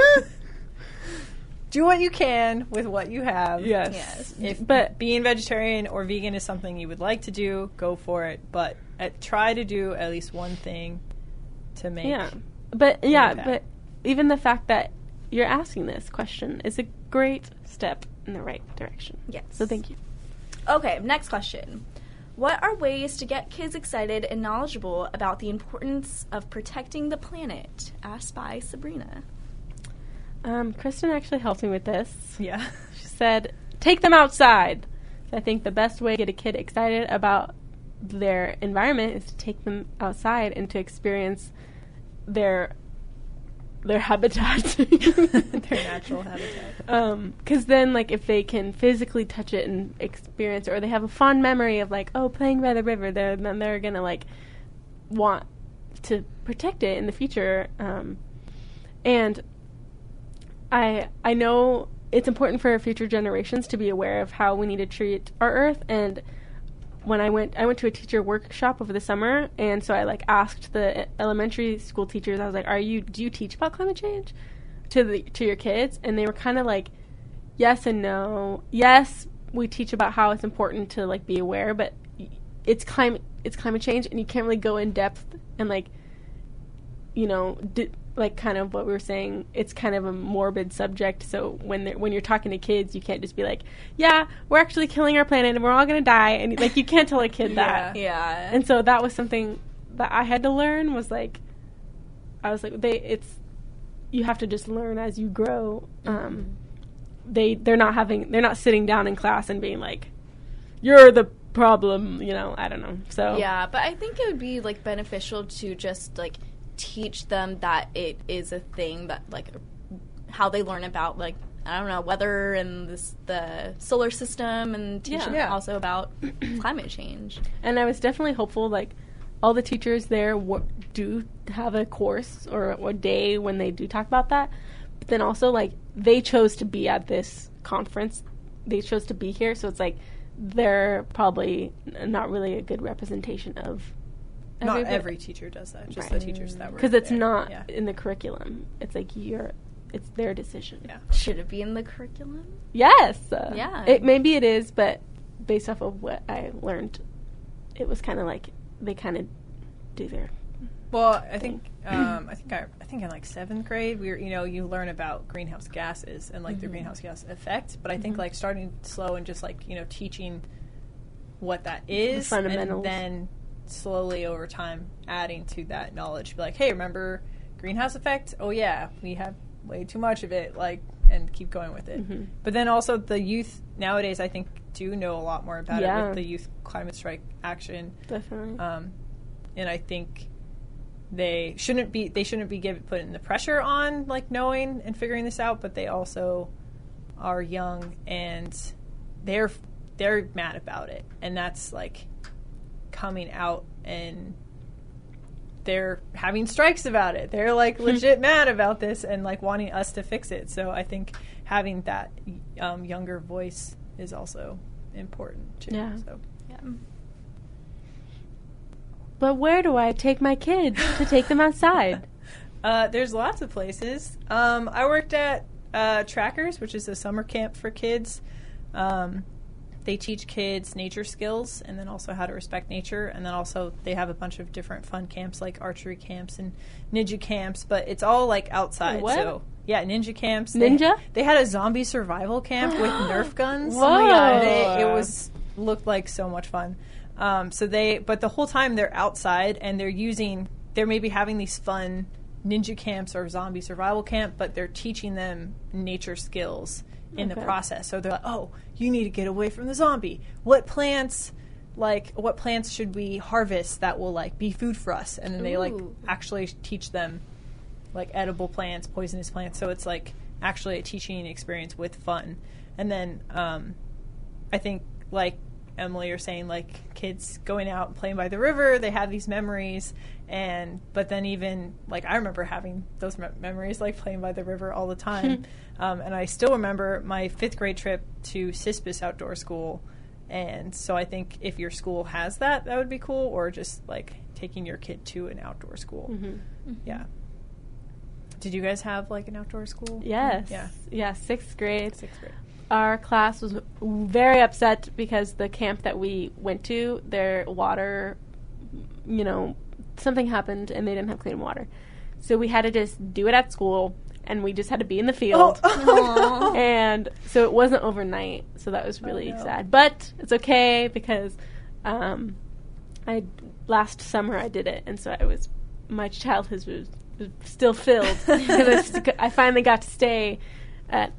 do what you can with what you have. Yes. But being vegetarian or vegan is something you would like to do, go for it. But try to do at least one thing to make. Yeah. But yeah, but even the fact that you're asking this question is a great step in the right direction. Yes. So thank you. Okay, next question. What are ways to get kids excited and knowledgeable about the importance of protecting the planet? Asked by Sabrina. Kristen actually helped me with this. Yeah. She said, take them outside. So I think the best way to get a kid excited about their environment is to take them outside and to experience their habitat. Their natural habitat. 'Cause then, like, if they can physically touch it and experience, or they have a fond memory of, like, oh, playing by the river, then they're going to, like, want to protect it in the future. And I know it's important for future generations to be aware of how we need to treat our Earth. And when I went to a teacher workshop over the summer, and so I, like, asked the elementary school teachers, I was like, do you teach about climate change to your kids? And they were kind of like, yes and no. Yes, we teach about how it's important to, like, be aware, but it's climate change, and you can't really go in depth and, like, you know, like kind of what we were saying, it's kind of a morbid subject. So when you're talking to kids, you can't just be like, yeah, we're actually killing our planet and we're all going to die. And, like, you can't tell a kid that. Yeah. And so that was something that I had to learn was, like, I was like, you have to just learn as you grow. They're not sitting down in class and being like, you're the problem, you know, I don't know. So. Yeah, but I think it would be, like, beneficial to just, like, teach them that it is a thing, that, like, how they learn about, like, I don't know, weather and the solar system, and teach them also about climate change. And I was definitely hopeful, like, all the teachers there do have a course or a day when they do talk about that, but then also, like, they chose to be at this conference, they chose to be here, so it's like they're probably not really a good representation of. Not every teacher does that, just the teachers that were there. Because it's not in the curriculum. It's like it's their decision. Yeah. Should it be in the curriculum? Yes. Yeah. Maybe it is, but based off of what I learned, it was kind of like they kind of do their I think in, like, 7th grade, we were, you know, you learn about greenhouse gases and, like, the greenhouse gas effect, but I think, like, starting slow and just, like, you know, teaching what that is, the fundamentals, and then slowly over time adding to that knowledge, be like, hey, remember greenhouse effect? Oh yeah, we have way too much of it, like, and keep going with it. But then also the youth nowadays, I think, do know a lot more about it with the youth climate strike action. Definitely. And I think they shouldn't be putting the pressure on, like, knowing and figuring this out, but they also are young and they're mad about it, and that's, like, coming out, and they're having strikes about it. They're, like, legit mad about this and, like, wanting us to fix it. So I think having that younger voice is also important too. Yeah. So. Yeah. But where do I take my kids to take them outside? There's lots of places. I worked at Trackers, which is a summer camp for kids. They teach kids nature skills, and then also how to respect nature, and then also they have a bunch of different fun camps, like archery camps and ninja camps, but it's all, like, outside. What? So, yeah, ninja camps. Ninja? They had a zombie survival camp with Nerf guns. Whoa. Oh my God. It looked like so much fun. But the whole time they're outside, and they're maybe having these fun ninja camps or zombie survival camp, but they're teaching them nature skills in the process. So they're like, oh, you need to get away from the zombie. What plants should we harvest that will, like, be food for us? And then they, like, actually teach them, like, edible plants, poisonous plants. So it's, like, actually a teaching experience with fun. And then I think, like Emily, you're saying, like, kids going out and playing by the river, they have these memories. But then even, like, I remember having those memories, like, playing by the river all the time. And I still remember my 5th grade trip to Cispus Outdoor School. And so I think if your school has that, that would be cool. Or just, like, taking your kid to an outdoor school. Yeah. Did you guys have like an outdoor school? Yes. Yeah. Yeah, sixth grade. Our class was very upset because the camp that we went to, their water, you know, something happened and they didn't have clean water. So we had to just do it at school, and we just had to be in the field. Oh. Oh, and so it wasn't overnight, so that was really sad. But it's okay because last summer I did it, and so my childhood was still filled because I finally got to stay at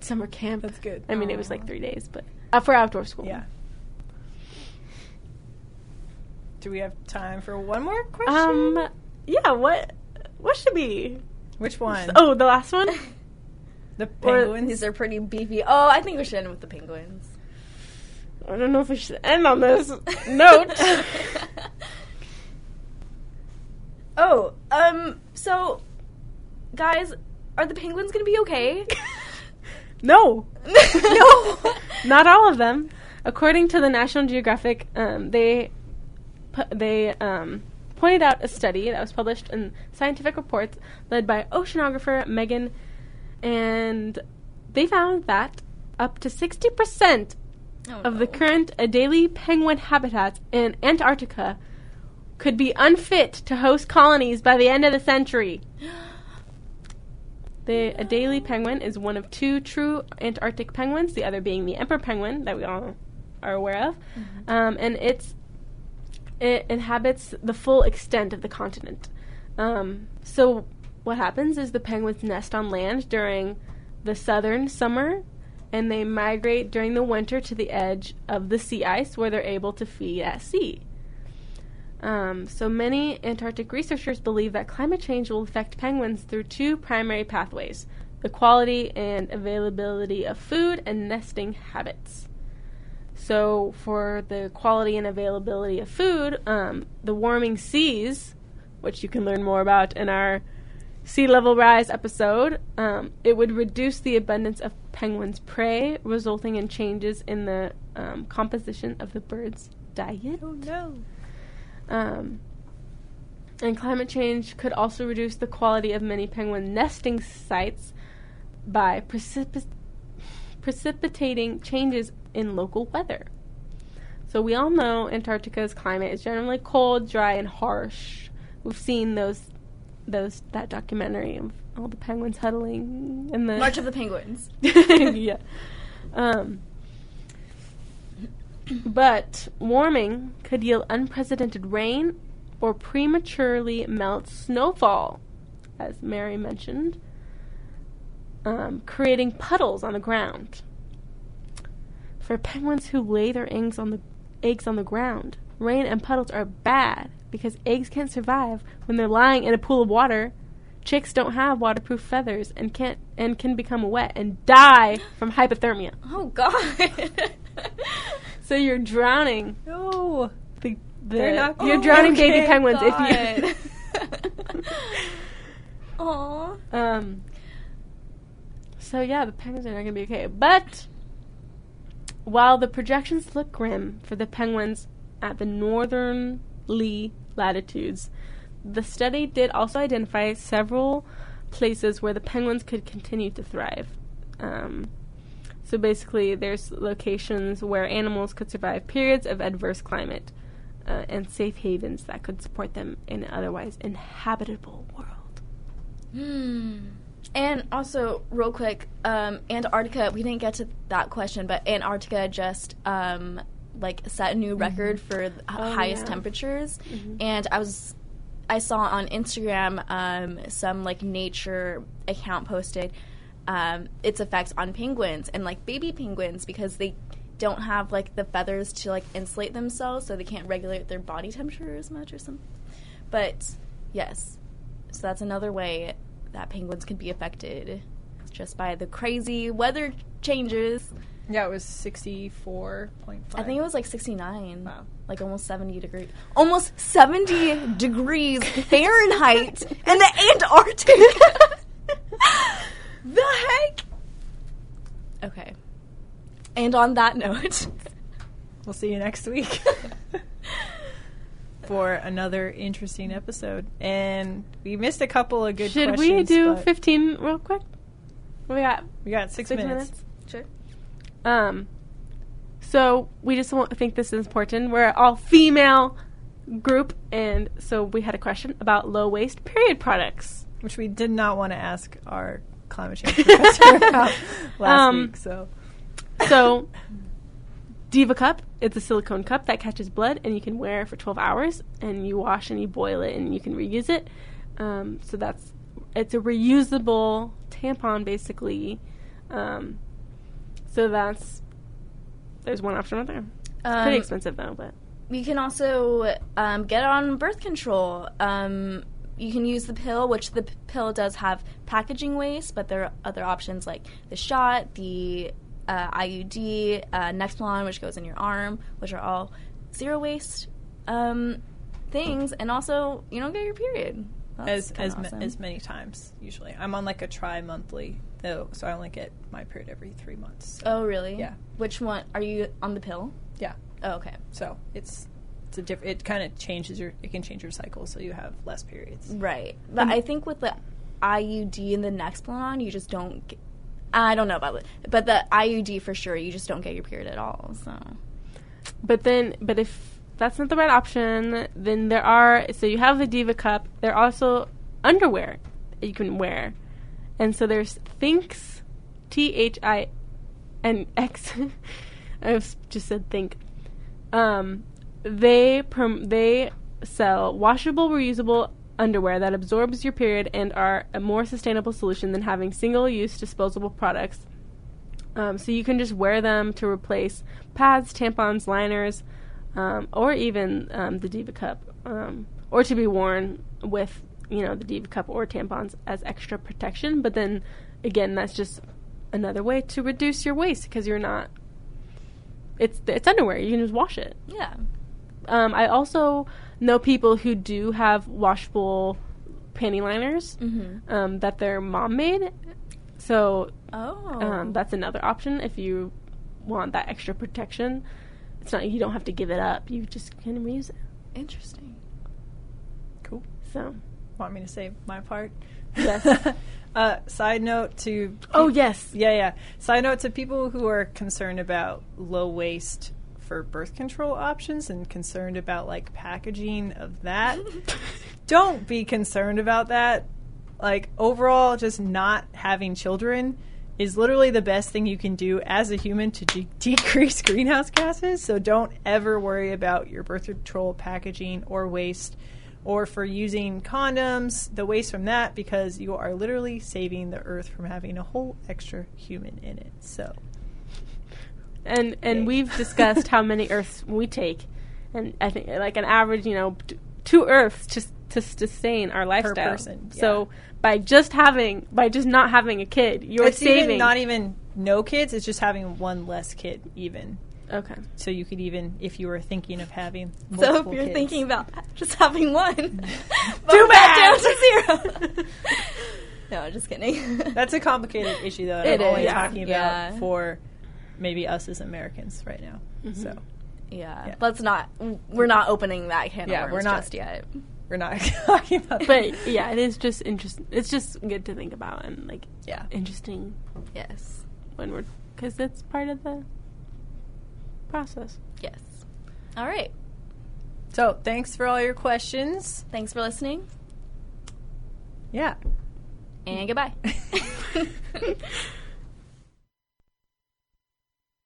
summer camp. That's good. I mean, it was like 3 days, but for outdoor school. Yeah. Do we have time for one more question? Yeah. What should be? Which one? Oh, the last one? The penguins? These are pretty beefy. Oh, I think we should end with the penguins. I don't know if we should end on this note. Oh, so, guys, are the penguins going to be okay? No. No. Not all of them. According to the National Geographic, they pointed out a study that was published in Scientific Reports led by oceanographer Megan, and they found that up to 60% of the current Adélie penguin habitats in Antarctica could be unfit to host colonies by the end of the century. The Adélie penguin is one of two true Antarctic penguins, the other being the emperor penguin that we all are aware of, and it inhabits the full extent of the continent. So what happens is the penguins nest on land during the southern summer, and they migrate during the winter to the edge of the sea ice where they're able to feed at sea. So many Antarctic researchers believe that climate change will affect penguins through two primary pathways: the quality and availability of food and nesting habits. So for the quality and availability of food, the warming seas, which you can learn more about in our Sea Level Rise episode, it would reduce the abundance of penguins' prey, resulting in changes in the composition of the bird's diet. Oh, no. And climate change could also reduce the quality of many penguin nesting sites by precipitating changes in local weather. So we all know Antarctica's climate is generally cold, dry, and harsh. We've seen that documentary of all the penguins huddling in the March of the Penguins. Yeah. But warming could yield unprecedented rain or prematurely melt snowfall, as Mary mentioned, creating puddles on the ground. For penguins who lay their eggs on the ground, rain and puddles are bad because eggs can't survive when they're lying in a pool of water. Chicks don't have waterproof feathers and can become wet and die from hypothermia. Oh God! So you're drowning. No, they're not. You're drowning baby penguins. God. Aww. So yeah, the penguins are not gonna be okay, but. While the projections look grim for the penguins at the northerly latitudes, the study did also identify several places where the penguins could continue to thrive. So basically, there's locations where animals could survive periods of adverse climate and safe havens that could support them in an otherwise inhabitable world. And also, real quick, Antarctica, we didn't get to that question, but Antarctica just, set a new record for the highest temperatures. Mm-hmm. And I saw on Instagram some, nature account posted its effects on penguins and, baby penguins because they don't have, the feathers to, insulate themselves, so they can't regulate their body temperature as much or something. But, yes, so that's another way that penguins could be affected just by the crazy weather changes. Yeah, it was 64.5. I think it was 69. Wow. Almost 70 degrees. Almost 70 degrees Fahrenheit in the Antarctic. The heck? Okay. And on that note, we'll see you next week. for another interesting episode. And we missed a couple of good questions. Should we do 15 real quick? We got six minutes. Sure. So we just think this is important. We're an all-female group, and so we had a question about low-waste period products. Which we did not want to ask our climate change professor about last week. So Diva Cup, it's a silicone cup that catches blood, and you can wear it for 12 hours, and you wash and you boil it, and you can reuse it. So it's a reusable tampon, basically. There's one option right there. It's pretty expensive, though. But you can also get on birth control. You can use the pill, which the pill does have packaging waste, but there are other options like the shot, the IUD, Nexplanon, which goes in your arm, which are all zero-waste things. And also, you don't get your period. That's as many times, usually. I'm on, like, a tri-monthly, though, so I only get my period every 3 months. So. Oh, really? Yeah. Which one? Are you on the pill? Yeah. Oh, okay. So it's a different. It kind of changes your. It can change your cycle, so you have less periods. Right. But I think with the IUD and the Nexplanon, you just don't. I don't know about it, but the IUD for sure, you just don't get your period at all. So. But if that's not the right option, then there are. So you have the Diva Cup. There are also underwear that you can wear. And so there's Thinx, Thinx. I've just said think. They sell washable, reusable underwear that absorbs your period and are a more sustainable solution than having single-use disposable products. So you can just wear them to replace pads, tampons, liners, or even the Diva Cup, or to be worn with. You know, the Diva Cup or tampons as extra protection. But then, again, that's just another way to reduce your waste because you're not. It's underwear. You can just wash it. Yeah. I also know people who do have washable panty liners that their mom made. So that's another option if you want that extra protection. It's not you don't have to give it up. You just can reuse it. Interesting. Cool. So. Want me to say my part? Yes. Side note to yes. Yeah. Side note to people who are concerned about low waste for birth control options and concerned about like packaging of that. Don't be concerned about that. Like overall, just not having children is literally the best thing you can do as a human to decrease greenhouse gases. So don't ever worry about your birth control packaging or waste. Or for using condoms, the waste from that, because you are literally saving the earth from having a whole extra human in it. So, and we've discussed how many Earths we take, and I think like an average, you know, two Earths just to sustain our lifestyle. Per person, yeah. So by just not having a kid, you're it's saving. Even not even no kids. It's just having one less kid, even. Okay. So you could even, if you were thinking of having multiple So if you're kids. Thinking about just having one, too bad! Down to zero. No, just kidding. That's a complicated issue, though. That I'm only talking about for maybe us as Americans right now. Mm-hmm. So, yeah. Let's not, we're not opening that can of worms just yet. We're not talking about that. But, yeah, it is just interesting. It's just good to think about and, like, interesting. Yes. When we're, because it's part of the process. Yes. All right. So, thanks for all your questions. Thanks for listening. Yeah. And goodbye.